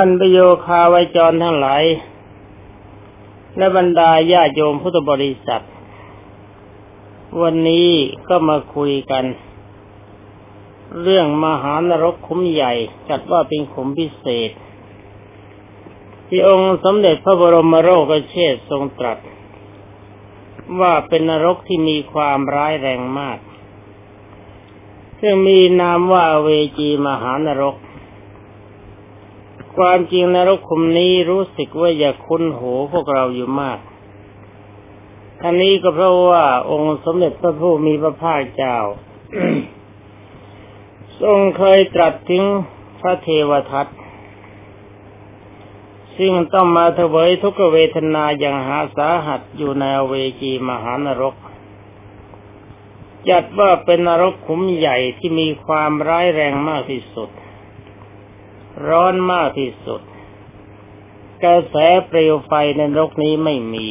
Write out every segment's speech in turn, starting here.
ท่านประโยคาวาจรทั้งหลายและบรรดาญาโยมพุทธบริษัทวันนี้ก็มาคุยกันเรื่องมหานรกคุ้มใหญ่จัดว่าเป็นขุมพิเศษที่องค์สมเด็จพระบรมโลกเชษฐ์ทรงตรัสว่าเป็นนรกที่มีความร้ายแรงมากซึ่งมีนามว่าอเวจีมหานรกความจริงนรกขุมนี้รู้สึกว่าอย่าคุ้นหูพวกเราอยู่มากทั้งนี้ก็เพราะว่าองค์สมเด็จพระผู้มีพระภาคเจ้า ทรงเคยตรัสถึงพระเทวทัตซึ่งต้องมาเถวยทุกขเวทนาอย่างหาสาหัสอยู่ในอเวจีมหานรกจัดว่าเป็นนรกขุมใหญ่ที่มีความร้ายแรงมากที่สุดร้อนมากที่สุดกระแสเปลวไฟในนรกนี้ไม่มี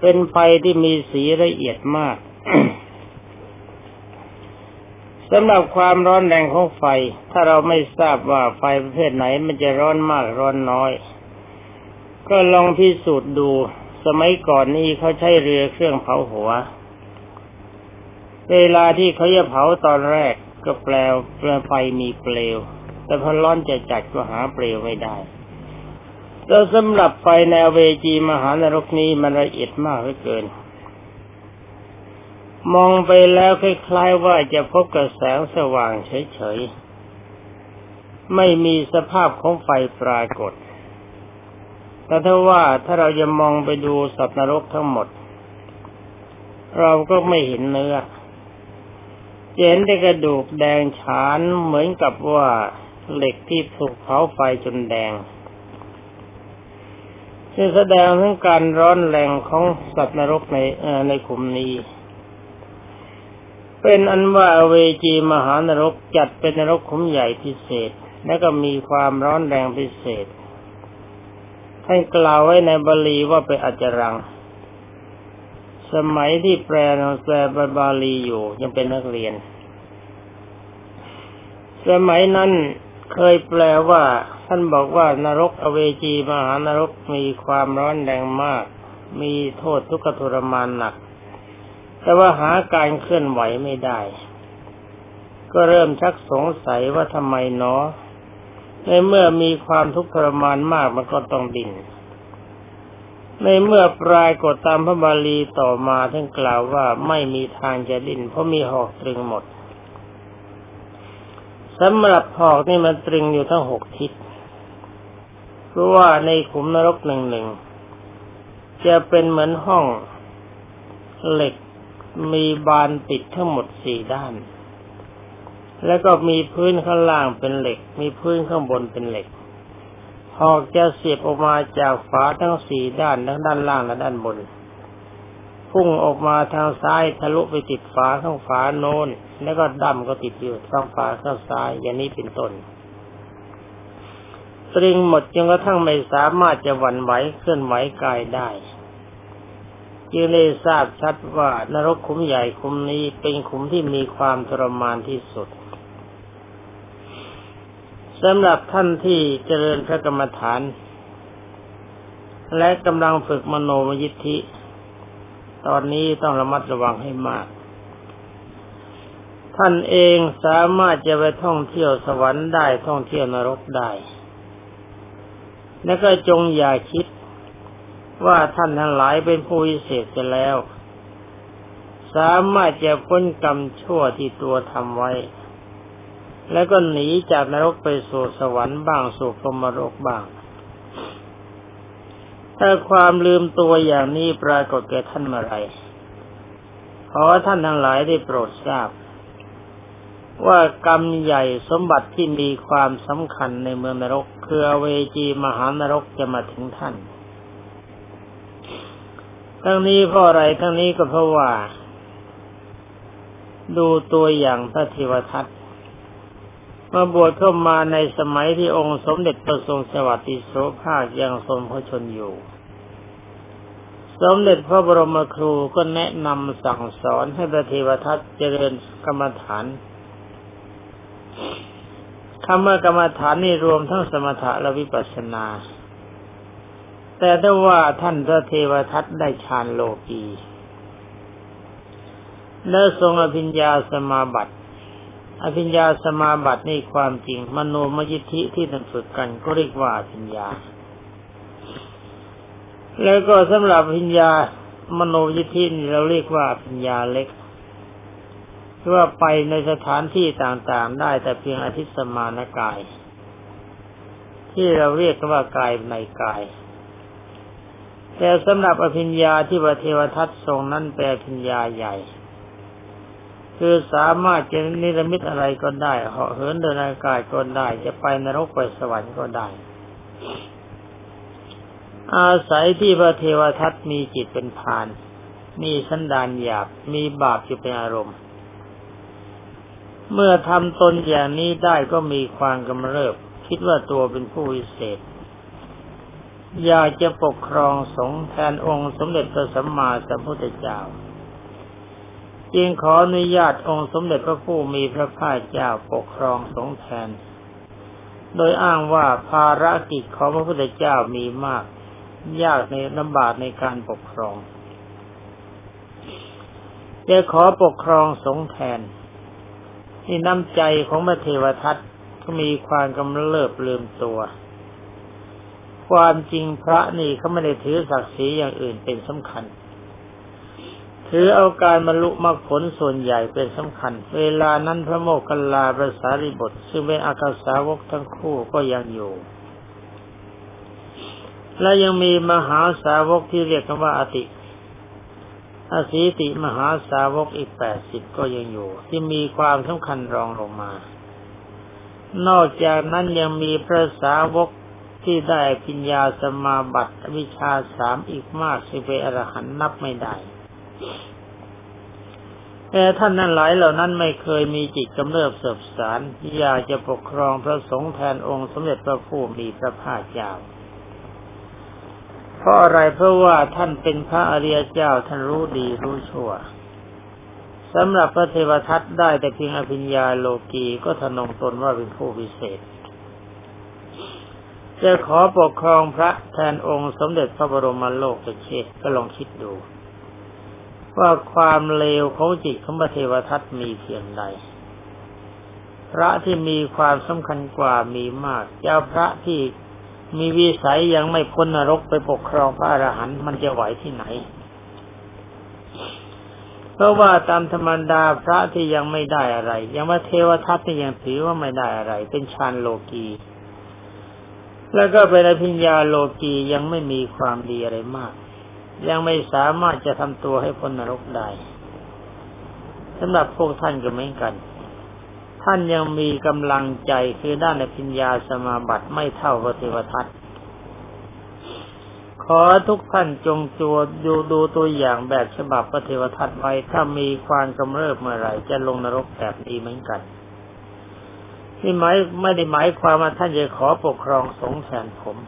เป็นไฟที่มีสีละเอียดมาก สำหรับความร้อนแรงของไฟถ้าเราไม่ทราบว่าไฟประเภทไหนมันจะร้อนมากร้อนน้อยก็ลองพิสูจน์ดูสมัยก่อนนี้เขาใช้เรือเครื่องเผาหัวเวลาที่เขาจะเผาตอนแรกก็แปลว่าไฟมีเปลวแต่พอร้อนจะจัดก็หาเปลวไม่ได้แต่สำหรับไฟในอเวจีมหานรกนี้มันละเอียดมากเหลือเกินมองไปแล้วคล้ายๆว่าจะพบกับแสงสว่างเฉยๆไม่มีสภาพของไฟปรากฏแต่ถ้าเราจะมองไปดูสัตว์นรกทั้งหมดเราก็ไม่เห็นเนื้อเห็นแต่กระดูกแดงฉานเหมือนกับว่าเหล็กที่ถูกเผาไฟจนแดงซึ่งแสดงถึงการร้อนแรงของสัตว์นรกในขุมนี้เป็นอันว่าอเวจีมหานรกจัดเป็นนรกขุมใหญ่พิเศษและก็มีความร้อนแรงพิเศษท่านกล่าวไว้ในบาลีว่าเป็นอจรังสมัยที่แปลบาลีอยู่ยังเป็นนักเรียนสมัยนั้นเคยแปลว่าท่านบอกว่านรกอเวจีมหานรกมีความร้อนแรงมากมีโทษทุกขทรมานหนักแต่ว่าหาการเคลื่อนไหวไม่ได้ก็เริ่มชักสงสัยว่าทำไมเนาะในเมื่อมีความทุกข์ทรมานมากมันก็ต้องดิ้นในเมื่อปรากฏตามพระบาลีต่อมาท่านกล่าวว่าไม่มีทางจะดิ้นเพราะมีหอกตรึงหมดสำหรับหอกนี่มันตรึงอยู่ทั้งหกทิศเพราะว่าในขุมนรกหนึ่งจะเป็นเหมือนห้องเหล็กมีบานปิดทั้งหมด4ด้านแล้วก็มีพื้นข้างล่างเป็นเหล็กมีพื้นข้างบนเป็นเหล็กหอกจะเสียบออกมาจากฝาทั้ง4ด้านทั้งด้านล่างและด้านบนพุ่งออกมาทางซ้ายทะลุไปติดฝาข้างฝาโน้นแล้วก็ดั้มก็ติดอยู่ข้างฝาข้างซ้ายอย่างนี้เป็นต้นตรึงหมดจนกระทั่งไม่สามารถจะหวั่นไหวเคลื่อนไหวกายได้จึงได้ทราบชัดว่านรกขุมใหญ่ขุมนี้เป็นขุมที่มีความทรมานที่สุดสำหรับท่านที่เจริญพระกรรมฐานและกำลังฝึกมโนมยิทธิตอนนี้ต้องระมัดระวังให้มากท่านเองสามารถจะไปท่องเที่ยวสวรรค์ได้ท่องเที่ยวนรกได้และก็จงอย่าคิดว่าท่านทั้งหลายเป็นผู้วิเศษเสียแล้วสามารถจะพ้นกรรมชั่วที่ตัวทำไว้แล้วก็หนีจากนรกไปสู่สวรรค์บ้างสู่พรหมโลกบ้างถ้าความลืมตัวอย่างนี้ปรากฏแก่ท่านเมื่อไรขอท่านทั้งหลายได้โปรดทราบว่ากรรมใหญ่สมบัติที่มีความสำคัญในเมืองนรกคืออเวจีมหานรกจะมาถึงท่านทั้งนี้เพราะอะไรทั้งนี้ก็เพราะว่าดูตัวอย่างพระเทวทัตมาบวชเข้ามาในสมัยที่องค์สมเด็จพระทรงสวัสดิโสภาคยังทรงพระชนม์อยู่สมเด็จพระบรมครูก็แนะนำสั่งสอนให้พระเทวทัตเจริญกรรมฐาน คำว่ากรรมฐานนี่รวมทั้งสมถะและวิปัสสนาแต่ได้ว่าท่านพระเทวทัตได้ฌานโลกีและทรงอภิญญาสมาบัติอภิญญาสมาบัตินี่ความจริงมโนมยิทธิที่ท่านฝึกกันก็เรียกว่าอภิญญาแล้วก็สำหรับอภิญญามโนยิทธิเราเรียกว่าอภิญญาเล็กที่ว่าไปในสถานที่ต่างๆได้แต่เพียงอธิสมานกายที่เราเรียกว่ากายในกายแต่สำหรับอภิญญาที่พระเทวทัตทรงนั้นเป็นอภิญญาใหญ่คือสามารถจะนิรมิตอะไรก็ได้เหาะเหินเดินอากาศก็ได้จะไปนรกไปสวรรค์ก็ได้อาศัยที่พระเทวทัตมีจิตเป็นพาลมีสันดานหยาบมีบาปอยู่เป็นอารมณ์เมื่อทำตนอย่างนี้ได้ก็มีความกำเริบคิดว่าตัวเป็นผู้วิเศษอยากจะปกครองสงฆ์แทนองค์สมเด็จพระสัมมาสัมพุทธเจ้าจึงขออนุญาตองค์สมเด็จพระผู้มีพระภาคเจ้าปกครองสงฆ์แทนโดยอ้างว่าภารกิจของพระพุทธเจ้ามีมากยากในลำบากในการปกครองจะขอปกครองสงฆ์แทนที่น้ำใจของพระเทวทัตก็มีความกำเริบลืมตัวความจริงพระนี่เขาไม่ได้ถือศักดิ์ศรีอย่างอื่นเป็นสำคัญถือเอาการบรรลุมรรคผลส่วนใหญ่เป็นสำคัญเวลานั้นพระโมคคัลลาพระสารีบุตรซึ่งเป็นอัครสาวกทั้งคู่ก็ยังอยู่และยังมีมหาสาวกที่เรียกกันว่าอสีติมหาสาวกอีก80ก็ยังอยู่ที่มีความสำคัญรองลงมานอกจากนั้นยังมีพระสาวกที่ได้อภิญญาสมาบัติวิชา3อีกมากสิเป็นอรหันต์นับไม่ได้แต่ท่านนั้นหลายเหล่านั้นไม่เคยมีจิตกำเริบเสบสารอยากจะปกครองพระสงฆ์แทนองค์สมเด็จพระผู้มีพระภาคเจ้าเพราะอะไรเพราะว่าท่านเป็นพระอริยเจ้าท่านรู้ดีรู้ชั่วสำหรับพระเทวทัตได้แต่เพียงอภิญญาโลกีก็ทะนงตนว่าเป็นผู้วิเศษจะขอปกครองพระแทนองค์สมเด็จพระบรมโลกเชษฐ์ก็ลองคิดดูว่าความเลวของจิตของพระเทวทัตมีเพียงใดพระที่มีความสำคัญกว่ามีมากเจ้าพระที่มีวิสัยยังไม่พ้นนรกไปปกครองพระอรหันต์มันจะไหวที่ไหนเพราะว่าตามธรรมดาพระที่ยังไม่ได้อะไรยังว่าเทวทัตที่ยังถือว่าไม่ได้อะไรเป็นฌานโลกีแล้วก็เป็นอภิญญาโลกียังไม่มีความดีอะไรมากยังไม่สามารถจะทำตัวให้พ้นนรกได้สำหรับพวกท่านก็เหมือนกันท่านยังมีกำลังใจคือด้านอภิญญาสมาบัติไม่เท่าพระเทวทัตขอทุกท่านจงตัวดูตัวอย่างแบบฉบับพระเทวทัตไว้ถ้ามีความกำเริบเมื่อไหร่จะลงนรกแบบนี้เหมือนกันนี่ไม่ได้หมายความว่าท่านจะขอปกครองสงฆ์แทนผม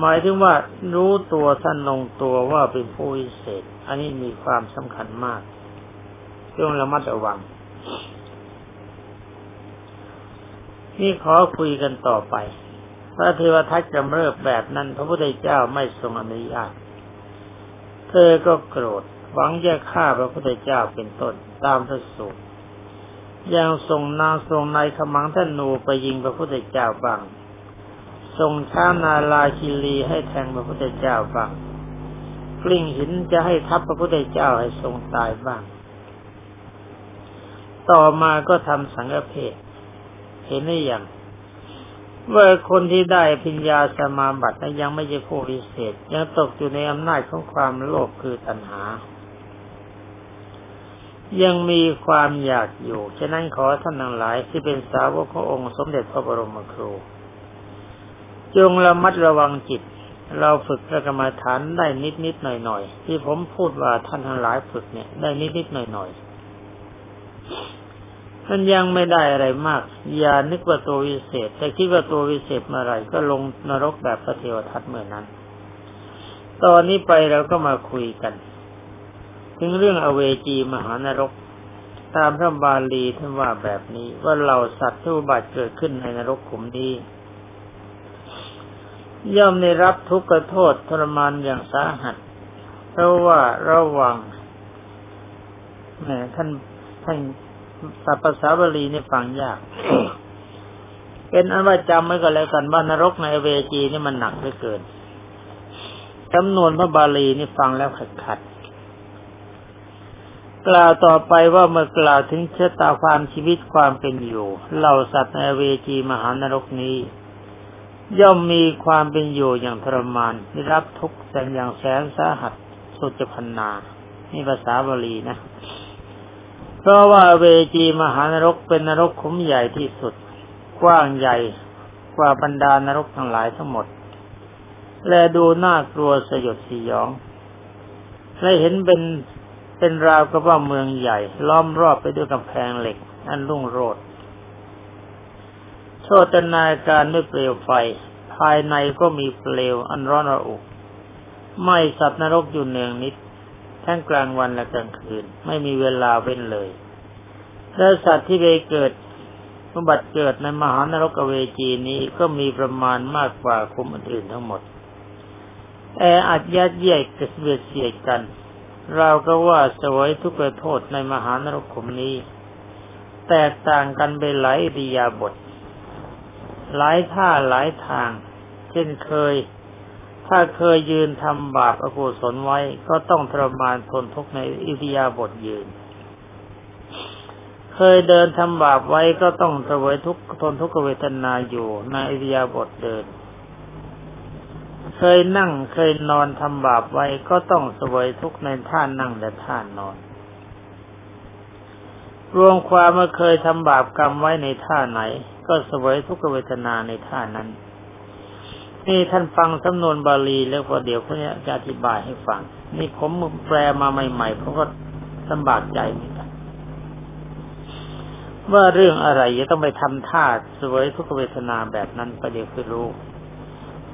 หมายถึงว่ารู้ตัวท่านลงตัวว่าเป็นผู้วิเศษอันนี้มีความสำคัญมากต้องระมัดระวังนี่ขอคุยกันต่อไปพระเทวทัตกำเริบแบบนั้นพระพุทธเจ้าไม่ทรงอนุญาตเธอก็โกรธหวังจะฆ่าพระพุทธเจ้าเป็นต้นตามพระสูตรยังส่งนางส่งนายขมังธนูไปยิงพระพุทธเจ้าบ้างส่งช้างนาลาคีรีให้แทงพระพุทธเจ้าบ้างกลิ้งหินจะให้ทับพระพุทธเจ้าให้ทรงตายบ้างต่อมาก็ทำสังฆเภทเห็นหรือยังว่าคนที่ได้อภิญญาสมาบัติยังไม่ใช่ผู้วิเศษยังตกอยู่ในอำนาจของความโลภคือตัณหายังมีความอยากอยู่ฉะนั้นขอท่านทั้งหลายที่เป็นสาวกขององค์สมเด็จพระบรมครูจงระมัดระวังจิตเราฝึกพระกรรมฐานได้นิดๆหน่อยๆที่ผมพูดว่าท่านทั้งหลายฝึกเนี่ยได้นิดๆหน่อยๆท่านยังไม่ได้อะไรมากอย่านึกว่าตัววิเศษแต่คิดว่าตัววิเศษเมื่อไหร่ก็ลงนรกแบบพระเทวทัตเมื่อนั้นตอนนี้ไปเราก็มาคุยกันถึงเรื่องอเวจีมหานรก ตามพระบาลีท่านว่าแบบนี้ว่าเหล่าสัตว์ที่อุบัติเกิดขึ้นในนรกขุมนี้ย่อมได้รับทุกขโทษทรมานอย่างสาหัสเพราะว่าระหว่างท่านสัพพสาวลีนี่ฟังยาก เป็นอันว่าจำไว้ก็แล้วกันว่านรกในเวจีนี่มันหนักเหลือเกินจำนวนพระบาลีนี่ฟังแล้วขัดกล่าวต่อไปว่าเมื่อกล่าวถึงชะตาความชีวิตความเป็นอยู่เหล่าสัตว์ในเวจีมหานรกนี้ย่อมมีความเป็นอยู่อย่างทรมานได้รับทุกข์แสนอย่างแสนสาหัสสุดจะพรรณนานี่ภาษาบาลีนะเพราะว่าเวจีมหานรกเป็นนรกขุมใหญ่ที่สุดกว้างใหญ่กว่าบรรดานรกทั้งหลายทั้งหมดและดูน่ากลัวสยดสยองและเห็นเป็นราวกับว่าเมืองใหญ่ล้อมรอบไปด้วยกำแพงเหล็กอันรุ่งโรจน์โชตินาการด้วยเปลวไฟภายในก็มีเปลวอันร้อนระอุไหม้สัตว์นรกอยู่เนืองนิดทั้งกลางวันและกลางคืนไม่มีเวลาเว้นเลยและสัตว์ที่ไปเกิดอุบัติเกิดในมหานรกเวจีนี้ก็มีประมาณมากกว่าคุ้มอื่นทั้งหมดแออัดยัดเยียดกระเบียดเสียดกันเราก็ว่าเสวยทุกโทษในมหานรกขุมนี้แตกต่างกันไปหลายอิริยาบถหลายท่าหลายทางเช่นเคยถ้าเคยยืนทำบาปอกุศลไว้ก็ต้องทรมานทนทุกข์ในอิริยาบถยืนเคยเดินทำบาปไว้ก็ต้องเสวยทุกข์ทนทุกขเวทนาอยู่ในอิริยาบถเดินเคยนั่งเคยนอนทำบาปไว้ก็ต้องเสวยทุกข์ในท่านั่งและท่านอนรวมความว่าเคยทำบาปกรรมไว้ในท่าไหนก็เสวยทุกขเวทนาในท่านั้นนี่ท่านฟังสำนวนบาลีแล้วพอเดี๋ยวพวกนี้จะอธิบายให้ฟังนี่ผมแปลมาใหม่ๆผมก็ลำบากใจเหมือนกันว่าเรื่องอะไรจะต้องไปทำท่าเสวยทุกขเวทนาแบบนั้นประเดี๋ยวคือรู้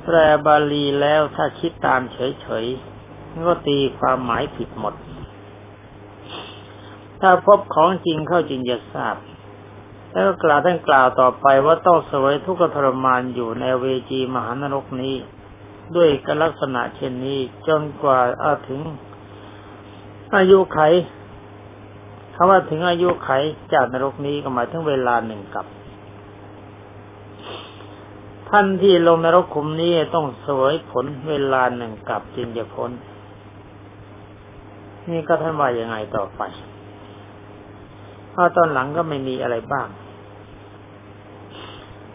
แปลบาลีแล้วถ้าคิดตามเฉยๆก็ตีความหมายผิดหมดถ้าพบของจริงเข้าจริงจะทราบแล้วก็ท่านกล่าวต่อไปว่าต้องเสวยทุกขทรมานอยู่ในเวจีมหานรกนี้ด้วยลักษณะเช่นนี้จนกว่าถึงอายุไขคำว่าถึงอายุไขจากนรกนี้ก็หมายถึงเวลาหนึ่งกับท่านที่ลงนรกขุมนี้ต้องเสวยผลเวลาหนึ่งกลับจึงจะพ้นนี่ก็ท่านว่ายังไงต่อไปเพราะตอนหลังก็ไม่มีอะไรบ้าง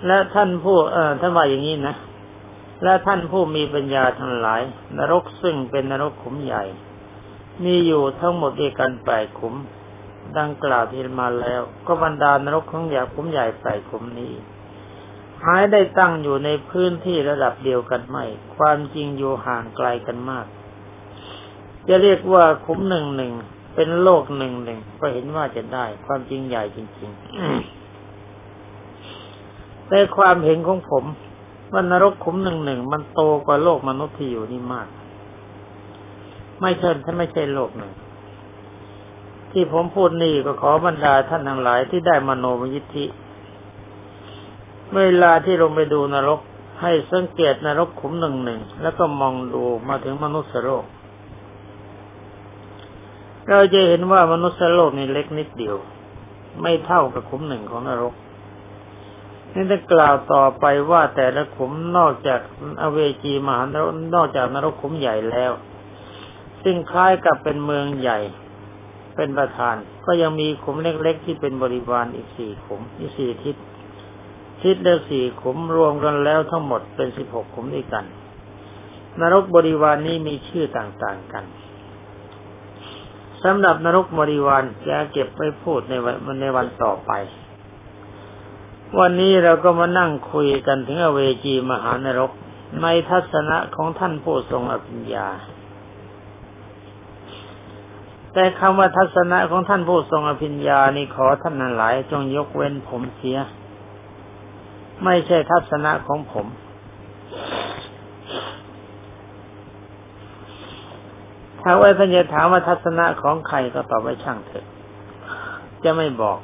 และท่านว่าอย่างนี้นะและท่านผู้มีปัญญาทั้งหลายนรกซึ่งเป็นนรกขุมใหญ่มีอยู่ทั้งหมดด้วยกัน8ขุมดังกล่าวที่มาแล้วก็บรรดานรกขุมใหญ่8ขุมนี้หายได้ตั้งอยู่ในพื้นที่ระดับเดียวกันไหมความจริงอยู่ห่างไกลกันมากจะเรียกว่าขุมหนึ่งเป็นโลกหนึ่งก็เห็นว่าจะได้ความจริงใหญ่จริงๆแต่ความเห็นของผมว่านรกขุมหนึ่งมันโตกว่าโลกมนุษย์ที่อยู่นี่มากไม่ใช่โลกหนึ่งที่ผมพูดนี่ก็ขอบรรดาท่านทั้งหลายที่ได้มโนมยิทธิเวลาที่ลงไปดูนรกให้สังเกตนรกขุมหนึ่งแล้วก็มองดูมาถึงมนุษยโลกเราจะเห็นว่ามนุษยโลกนี่เล็กนิดเดียวไม่เท่ากับขุม1ของนรกนี่จะกล่าวต่อไปว่าแต่ละขุมนอกจากอเวจีมหานรกนอกจากนรกขุมใหญ่แล้วซึ่งคล้ายกับเป็นเมืองใหญ่เป็นประธานก็ยังมีขุมเล็กๆที่เป็นบริวารอีก4ขุมอีก4ทิศละ4ขุมรวมกันแล้วทั้งหมดเป็น16ขุมด้วยกันนรกบริวารนี้มีชื่อต่างๆกันสำหรับนรกบริวารจะเก็บไว้พูดในวันต่อไปวันนี้เราก็มานั่งคุยกันถึงอเวจีมหานรกในทัศนะของท่านผู้ทรงอภิญญาแต่คำว่าทัศนะของท่านผู้ทรงอภิญญานี่ขอท่านหลายจงยกเว้นผมเสียไม่ใช่ทัศนะของผมถ้าว่าท่านจะถามว่าทัศนะของใครก็ตอบว่าช่างเถอะ จะไม่บอก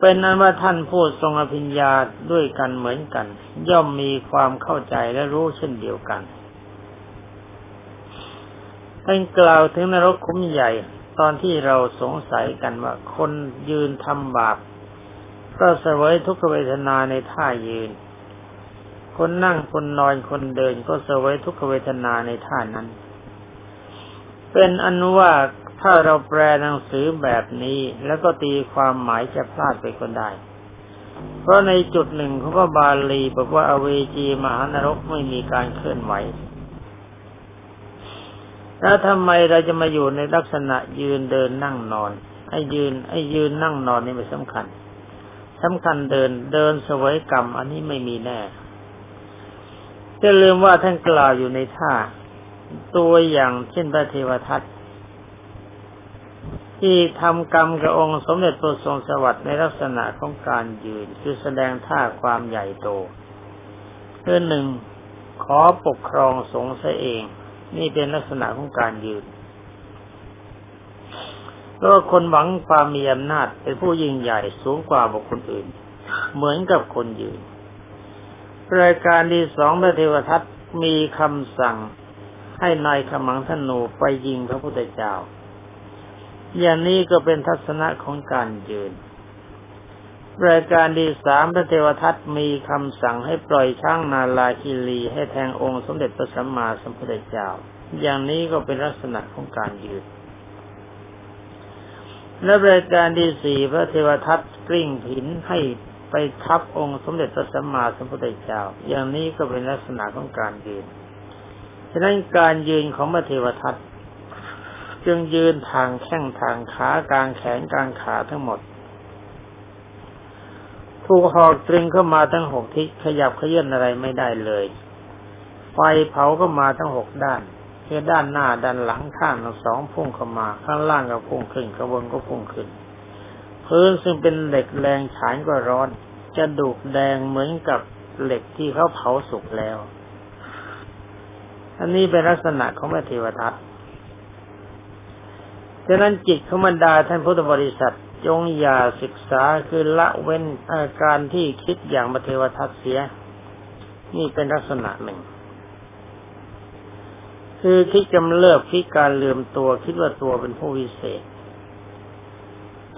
เป็นนั้นว่าท่านผู้ทรงอภิญญาด้วยกันเหมือนกันย่อมมีความเข้าใจและรู้เช่นเดียวกันท่านกล่าวถึงนรกขุมใหญ่ตอนที่เราสงสัยกันว่าคนยืนทำบาปก็เสวยทุกขเวทนาในท่ายืนคนนั่งคนนอนคนเดินก็เสวยทุกขเวทนาในท่านั้นเป็นอนุว่าถ้าเราแปลหนังสือแบบนี้แล้วก็ตีความหมายจะพลาดไปก็ได้เพราะในจุดหนึ่งเขาก็บาลีบอกว่าอเวจีมหานรกไม่มีการเคลื่อนไหวแล้วทำไมเราจะมาอยู่ในลักษณะยืนเดินนั่งนอนไอ้ยืนนั่งนอนนี่ไม่สำคัญเดินเดินเสวยกรรมอันนี้ไม่มีแน่จะลืมว่าท่านกล่าวอยู่ในท่าตัวอย่างเช่นพระเทวทัตที่ทำกรรมกับองค์สมเด็จพระทรงสวัสดิ์ในลักษณะของการยืนคือแสดงท่าความใหญ่โตเรื่องหนึ่งขอปกครองสงฆ์ซะเองนี่เป็นลักษณะของการยืนเพราะคนหวังความมีอำนาจเป็นผู้ยิ่งใหญ่สูงกว่าบุคคลอื่นเหมือนกับคนยืนรายการที่สองพระเทวทัตมีคำสั่งให้นายขมังธนูไปยิงพระพุทธเจ้าอย่างนี้ก็เป็นทัศนะของการยืนรายการที่สามพระเทวทัตมีคำสั่งให้ปล่อยช้างนาลาคีรีให้แทงองค์สมเด็จพระสัมมาสัมพุทธเจ้าอย่างนี้ก็เป็นลักษณะของการยืนและรายการที่สี่พระเทวทัตกลิ้งหินให้ไปทับองค์สมเด็จพระสัมมาสัมพุทธเจ้าอย่างนี้ก็เป็นลักษณะของการยืนฉะนั้นการยืนของพระเทวทัตจึงยืนทางแข้งทางขากลางแขนกลางขาทั้งหมดถูกหอกตรึงเข้ามาทั้งหกทิศขยับขยื่นอะไรไม่ได้เลยไฟเผาเข้ามาทั้งหกด้านคือด้านหน้าด้านหลังข้างทั้งสองพุ่งเข้ามาข้างล่างก็พุ่งขึ้นข้างบนก็พุ่งขึ้นพื้นซึ่งเป็นเหล็กแรงฉานก็ร้อนกระดูกแดงเหมือนกับเหล็กที่เขาเผาสุกแล้วอันนี้เป็นลักษณะของพระเทวทัตฉะนั้นจิตของบรรดาท่านพุทธบริษัทจงอย่าศึกษาคือละเว้นอาการที่คิดอย่างพระเทวทัตเสียนี่เป็นลักษณะหนึ่งคือคิดกำเริบคิดการลืมตัวคิดว่าตัวเป็นผู้วิเศษ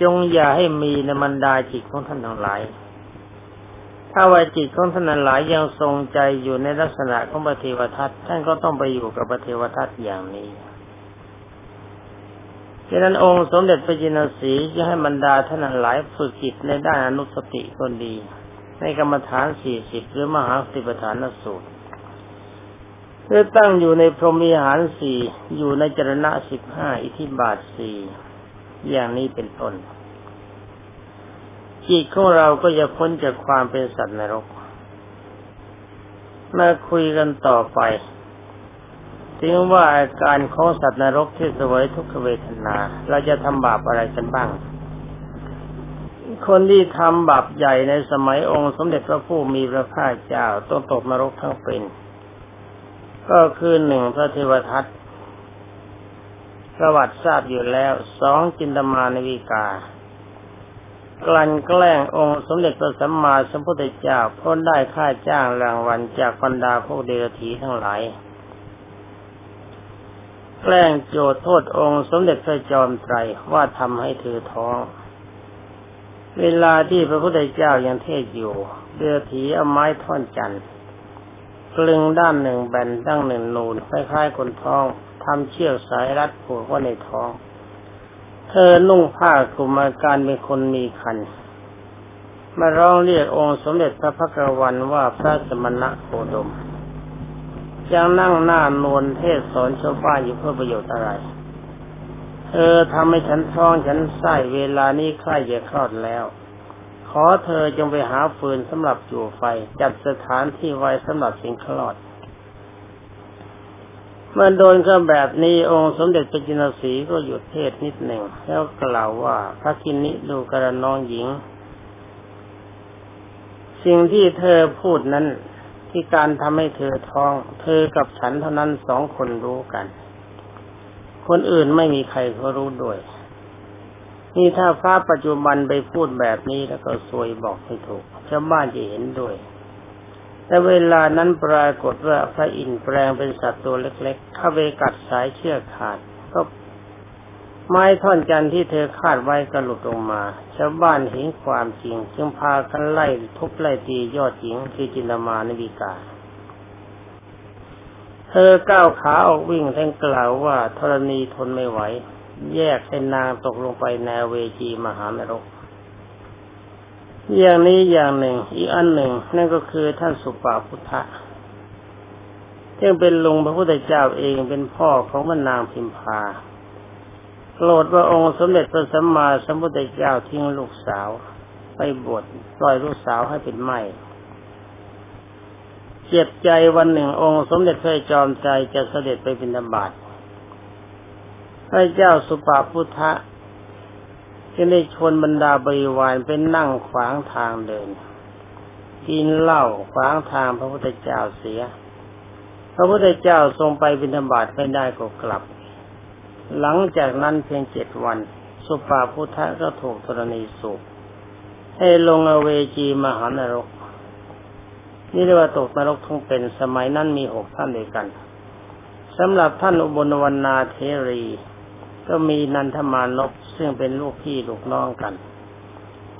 จงอย่าให้มีในบรรดาจิตของท่านทั้งหลายถ้าว่าจิตของท่านทั้งหลายยังทรงใจอยู่ในลักษณะของพระเทวทัตท่านก็ต้องไปอยู่กับพระเทวทัตอย่างนี้ฉะนั้นองค์สมเด็จพระจินสีจะให้บรรดาท่านทั้งหลายฝึกจิตในด้านอนุสติก็ดีในกรรมฐาน40หรือมหาสติปัฏฐานสูตรเพื่อตั้งอยู่ในพรหมวิหาร4อยู่ในจรณะ15อิทธิบาท4อย่างนี้เป็นต้นจิตของเราก็จะพ้นจากความเป็นสัตว์นรกมาคุยกันต่อไปถึงว่าอาการของสัตว์นรกที่เสวยทุกขเวทนาเราจะทำบาปอะไรกันบ้างคนที่ทำบาปใหญ่ในสมัยองค์สมเด็จพระผู้มีพระภาคเจ้าต้องตกนรกทั้งเป็นก็คือหนึ่งพระเทวทัตประวัติทราบอยู่แล้วสองจินตมานวิกากลั่นแกล้งองค์สมเด็จพระสัมมาสัมพุทธเจ้าพ้นได้ค่าจ้างรางวัลจากบรรดาพวกเดรัจฉีทั้งหลายแกล้งโจทย์โทษองค์สมเด็จพระจอมไตรว่าทำให้เธอท้องเวลาที่พระพุทธเจ้ายังเทศอยู่เดรัจฉีเอาไม้ท่อนจันทร์กลึงด้านหนึ่งแบนด้านหนึ่งนูนคล้ายๆคนท้องทำเชือกสายรัดผูกไว้ในท้องเธอนุ่งผ้าคลุมอาการเป็นคนมีครรภ์มาร้องเรียกองค์สมเด็จพระภักวันว่าพระสมณะโคดมยังนั่งหน้านวลเทศสอนชาวบ้านอยู่เพื่อประโยชน์อะไรเธอทำให้ฉันท้องฉันไส้เวลานี้ใกล้จะคลอดแล้วขอเธอจงไปหาฟืนสำหรับจุ่มไฟจัดสถานที่ไว้สำหรับสิ่งคลอดเมื่อโดนก็แบบนี้องค์สมเด็จพระจินสีก็หยุดเทศนิดหนึ่งแล้วกล่าวว่าพระกินนิดูกระน้องหญิงสิ่งที่เธอพูดนั้นที่การทำให้เธอท้องเธอกับฉันเท่านั้นสองคนรู้กันคนอื่นไม่มีใครเขารู้ด้วย นี่ถ้าพระปัจจุบันไปพูดแบบนี้แล้วก็ซวยบอกไม่ถูกชาวบ้านจะเห็นด้วยแต่เวลานั้นปรากฏว่าพระอินทร์แปลงเป็นสัตว์ตัวเล็กๆเข้าไปกัดสายเชือกขาดก็ไม้ท่อนจันทร์ที่เธอคาดไว้ก็หลุดลงมาชาวบ้านเห็นความจริงจึงพากันไล่ทุบไล่ตียอดหญิงคือจินตมานวิกาเธอก้าวขาออกวิ่งทั้งกล่าวว่าธรณีทนไม่ไหวแยกให้นางตกลงไปในเวจีมหานรกอย่างนี้อย่างหนึ่งอีกอันหนึ่งนั่นก็คือท่านสุปาพุทธะที่เป็นลุงพระพุทธเจ้าเองเป็นพ่อของพระนางพิมพาโกรธว่าองค์สมเด็จพระสัมมาสัมพุทธเจ้าทิ้งลูกสาวไปบวชปล่อยลูกสาวให้เป็นไม้เจ็บใจวันหนึ่งองค์สมเด็จพระจอมไตรจะเสด็จไปบิณฑบาตพระเจ้าสุปาพุทธะจึงได้ชวนบรรดาบริวารไปนั่งขวางทางเดินกินเหล้าขวางทางพระพุทธเจ้าเสียพระพุทธเจ้าทรงไปบิณฑบาตไม่ได้ก็กลับหลังจากนั้นเพียง7 วันสุปาพุทธะก็ถูกธรณีสูบให้ลงอเวจีมหานรกนี่เรียกว่าตกนรกทั้งเป็นสมัยนั้นมี6 ท่านด้วยกันสำหรับท่านอุบลวรรณาเทรีก็มีนันทมานพซึ่งเป็นลูกพี่ลูกน้องกัน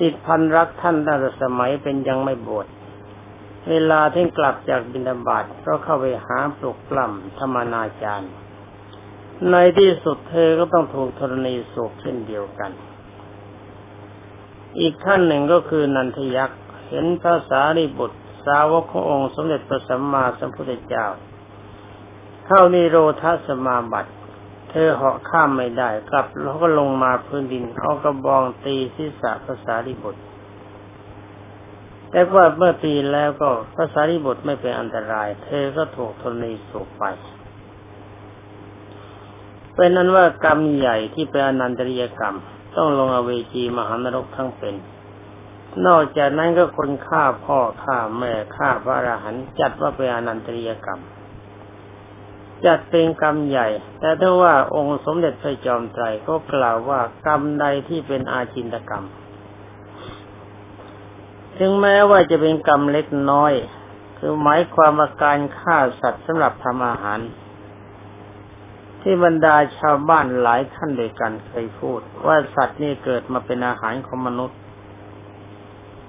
ติดพันรักท่านตั้งแต่สมัยเป็นยังไม่บวชเวลาที่กลับจากบิณฑบาตก็เข้าไปหาปลุกปล้ำธรรมนาจารย์ในที่สุดเธอก็ต้องถูกธรณีสูบเช่นเดียวกันอีกท่านหนึ่งก็คือนันทยักษ์เห็นพระสารีบุตรสาวกขององค์สมเด็จพระสัมมาสัมพุทธเจ้าเข้านิโรธสมาบัติเธอเหาะข้ามไม่ได้กลับแล้วก็ลงมาพื้นดินเอากระบองตีศีรษะพระสารีบุตรแต่ว่าเมื่อตีแล้วก็พระสารีบุตรไม่เป็นอันตรายเธอก็ถูกธรณีสูบไปเป็นนั้นว่ากรรมใหญ่ที่เป็นอนันตริยกรรมต้องลงอเวจีมหานรกทั้งเป็นนอกจากนั้นก็คนฆ่าพ่อฆ่าแม่ฆ่าพระอรหันต์จัดว่าเป็นอนันตริยกรรมจัดเป็นกรรมใหญ่แต่ถ้าว่าองค์สมเด็จพระจอมไตรก็กล่าวว่ากรรมใดที่เป็นอาจินตกรรมถึงแม้ว่าจะเป็นกรรมเล็กน้อยคือหมายความว่าการฆ่าสัตว์สำหรับทำอาหารที่บรรดาชาวบ้านหลายท่านด้วยกันเคยพูดว่าสัตว์นี่เกิดมาเป็นอาหารของมนุษย์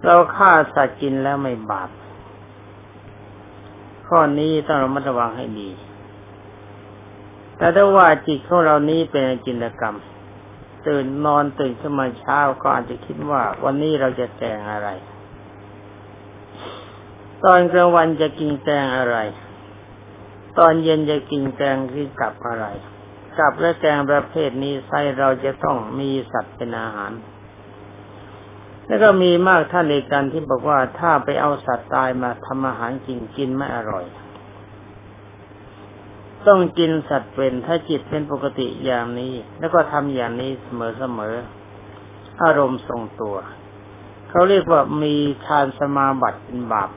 เราฆ่าสัตว์กินแล้วไม่บาปข้อนี้ต้องระมัดระวังให้ดีแต่ถ้าว่าจิตของเรานี้เป็นอาจินตกรรมตื่นขึ้นมาเช้าก็อาจจะคิดว่าวันนี้เราจะแกงอะไรตอนกลางวันจะกินแกงอะไรตอนเย็นจะกินแกงที่กับอะไรกับและแกงประเภทนี้ไส้เราจะต้องมีสัตว์เป็นอาหารแล้วก็มีมากท่านในการที่บอกว่าถ้าไปเอาสัตว์ตายมาทำอาหารกินไม่อร่อยต้องกินสัตว์เป็นถ้าจิตเป็นปกติอย่างนี้แล้วก็ทำอย่างนี้เสมออารมณ์ทรงตัวเขาเรียกว่ามีฌานสมาบัติเป็นบาป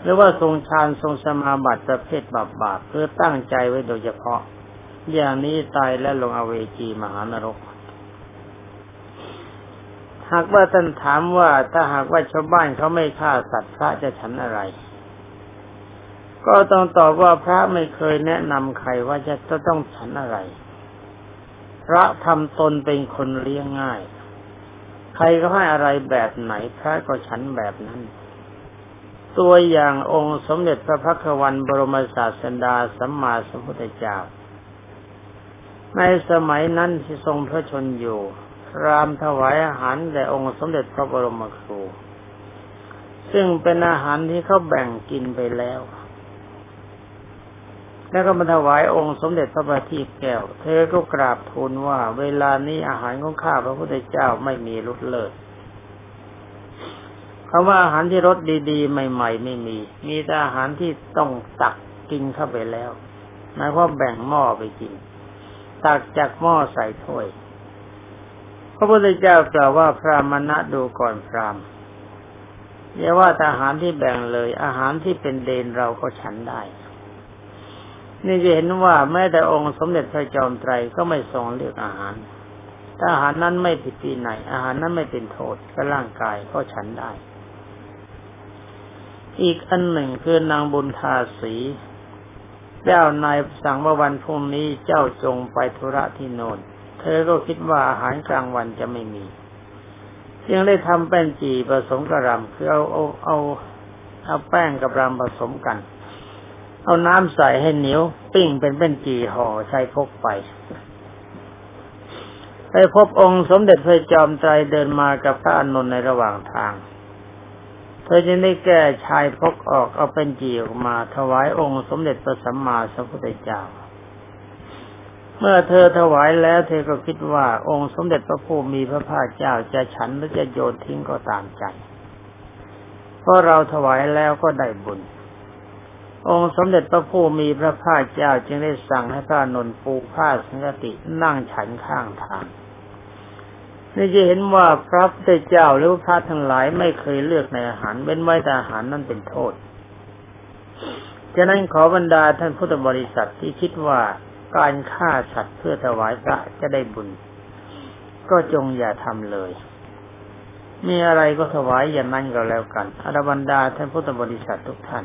หรือว่าทรงฌานทรงสมาบัติประเภทบาปเพื่อตั้งใจไว้โดยเฉพาะอย่างนี้ตายและลงอเวจีมหานรกหากว่าท่านถามว่าถ้าหากว่าชาวบ้านเขาไม่ฆ่าสัตว์พระจะฉันอะไรก็ต้องตอบว่าพระไม่เคยแนะนำใครว่าจะต้องฉันอะไรพระทำตนเป็นคนเลี้ยงง่ายใครก็ให้อะไรแบบไหนพระก็ฉันแบบนั้นตัวอย่างองค์สมเด็จพระภัควันบรมศาสดาสัมมาสัมพุทธเจ้าในสมัยนั้นที่ทรงพระชนอยู่รามถวายอาหารแด่องค์สมเด็จพระบรมครูซึ่งเป็นอาหารที่เขาแบ่งกินไปแล้วแล้วก็มาถวายองค์สมเด็จพระประทีปแก้วเธอก็กราบทูลว่าเวลานี้อาหารของข้าพระพุทธเจ้าไม่มีลดเลิศคำว่าอาหารที่รสดีๆใหม่ๆไม่มีมีแต่อาหารที่ต้องตักกินเข้าไปแล้วหมายความแบ่งหม้อไปกินตักจากหม้อใส่ถ้วยพระพุทธเจ้ากล่าวว่าพราหมณะดูก่อนพราหมณ์อย่าว่าอาหารที่แบ่งเลยอาหารที่เป็นเดนเราก็ฉันได้นี่จะเห็นว่าแม้แต่องค์สมเด็จพระจอมไตรก็ไม่ทรงเลือกอาหาร ถ้าอาหารนั้นไม่ผิดวินัยอาหารนั้นไม่เป็นโทษกับร่างกายก็ฉันได้อีกอันหนึ่งคือนางบุญทาสีเจ้านายสั่งว่าวันพรุ่งนี้เจ้าจงไปธุระที่โน่นเธอก็คิดว่าอาหารกลางวันจะไม่มีจึงได้ทำแป้งจี่ผสมกระรำคือเอาแป้งกับรำผสมกันเอาน้ำใส่ให้เหนียวปิ้งเป็นแป้งจี่ห่อใช้พกไปพบองค์สมเด็จพระจอมไตรเดินมากับพระอานนท์ในระหว่างทางเธอจึงได้แก้ชายพกออกเอาแป้งจี่ออกมาถวายองค์สมเด็จพระสัมมาสัมพุทธเจ้าเมื่อเธอถวายแล้วเธอก็คิดว่าองค์สมเด็จพระผู้มีพระภาคเจ้าจะฉันหรือจะโยนทิ้งก็ตามใจเพราะเราถวายแล้วก็ได้บุญองค์สมเด็จพระผู้มีพระภาคเจ้าจึงได้สั่งให้พระอานนท์ปูผ้าสังฆาตินั่งฉันข้างทางนี่จะเห็นว่าพระพุทธเจ้าหรือพระทั้งหลายไม่เคยเลือกในอาหารเว้นไว้แต่อาหารนั่นเป็นโทษฉะนั้นขอบรรดาท่านพุทธบริษัทที่คิดว่าการฆ่าสัตว์เพื่อถวายพระจะได้บุญก็จงอย่าทำเลยมีอะไรก็ถวายอย่างนั้นก็แล้วกันอรหันดาท่านพุทธบริษัททุกท่าน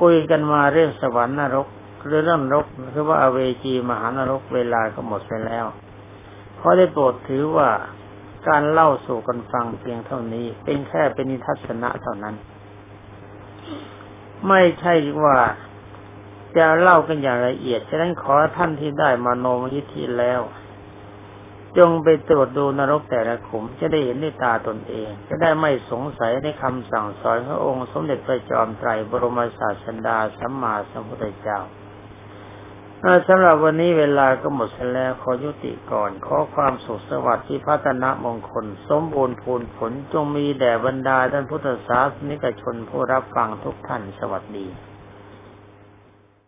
คุยกันมาเรื่องสวรรค์นรกหรือเรื่องนรกคือว่าอเวจีมหานรกเวลาก็หมดไปแล้วขอได้โปรดถือว่าการเล่าสู่กันฟังเพียงเท่านี้เป็นแค่เป็นนิทัศนะเท่านั้นไม่ใช่ว่าจะเล่ากันอย่างละเอียดฉะนั้นขอท่านที่ได้มาโนมยิทธิแล้วจงไปตรวจดูนรกแต่ละขุมจะได้เห็นด้วยตาตนเองจะได้ไม่สงสัยในคำสั่งสอนขององค์สมเด็จพระจอมไตรบรมศาสดาสัมมาสัมพุทธเจ้าสำหรับวันนี้เวลาก็หมดแล้วขอยุติก่อนขอความสุขสวัสดิ์ที่พัฒนามงคลสมบูรณ์พูนผลจงมีแด่บรรดาท่านพุทธศาสนิกชนผู้รับฟังทุกท่านสวัสดี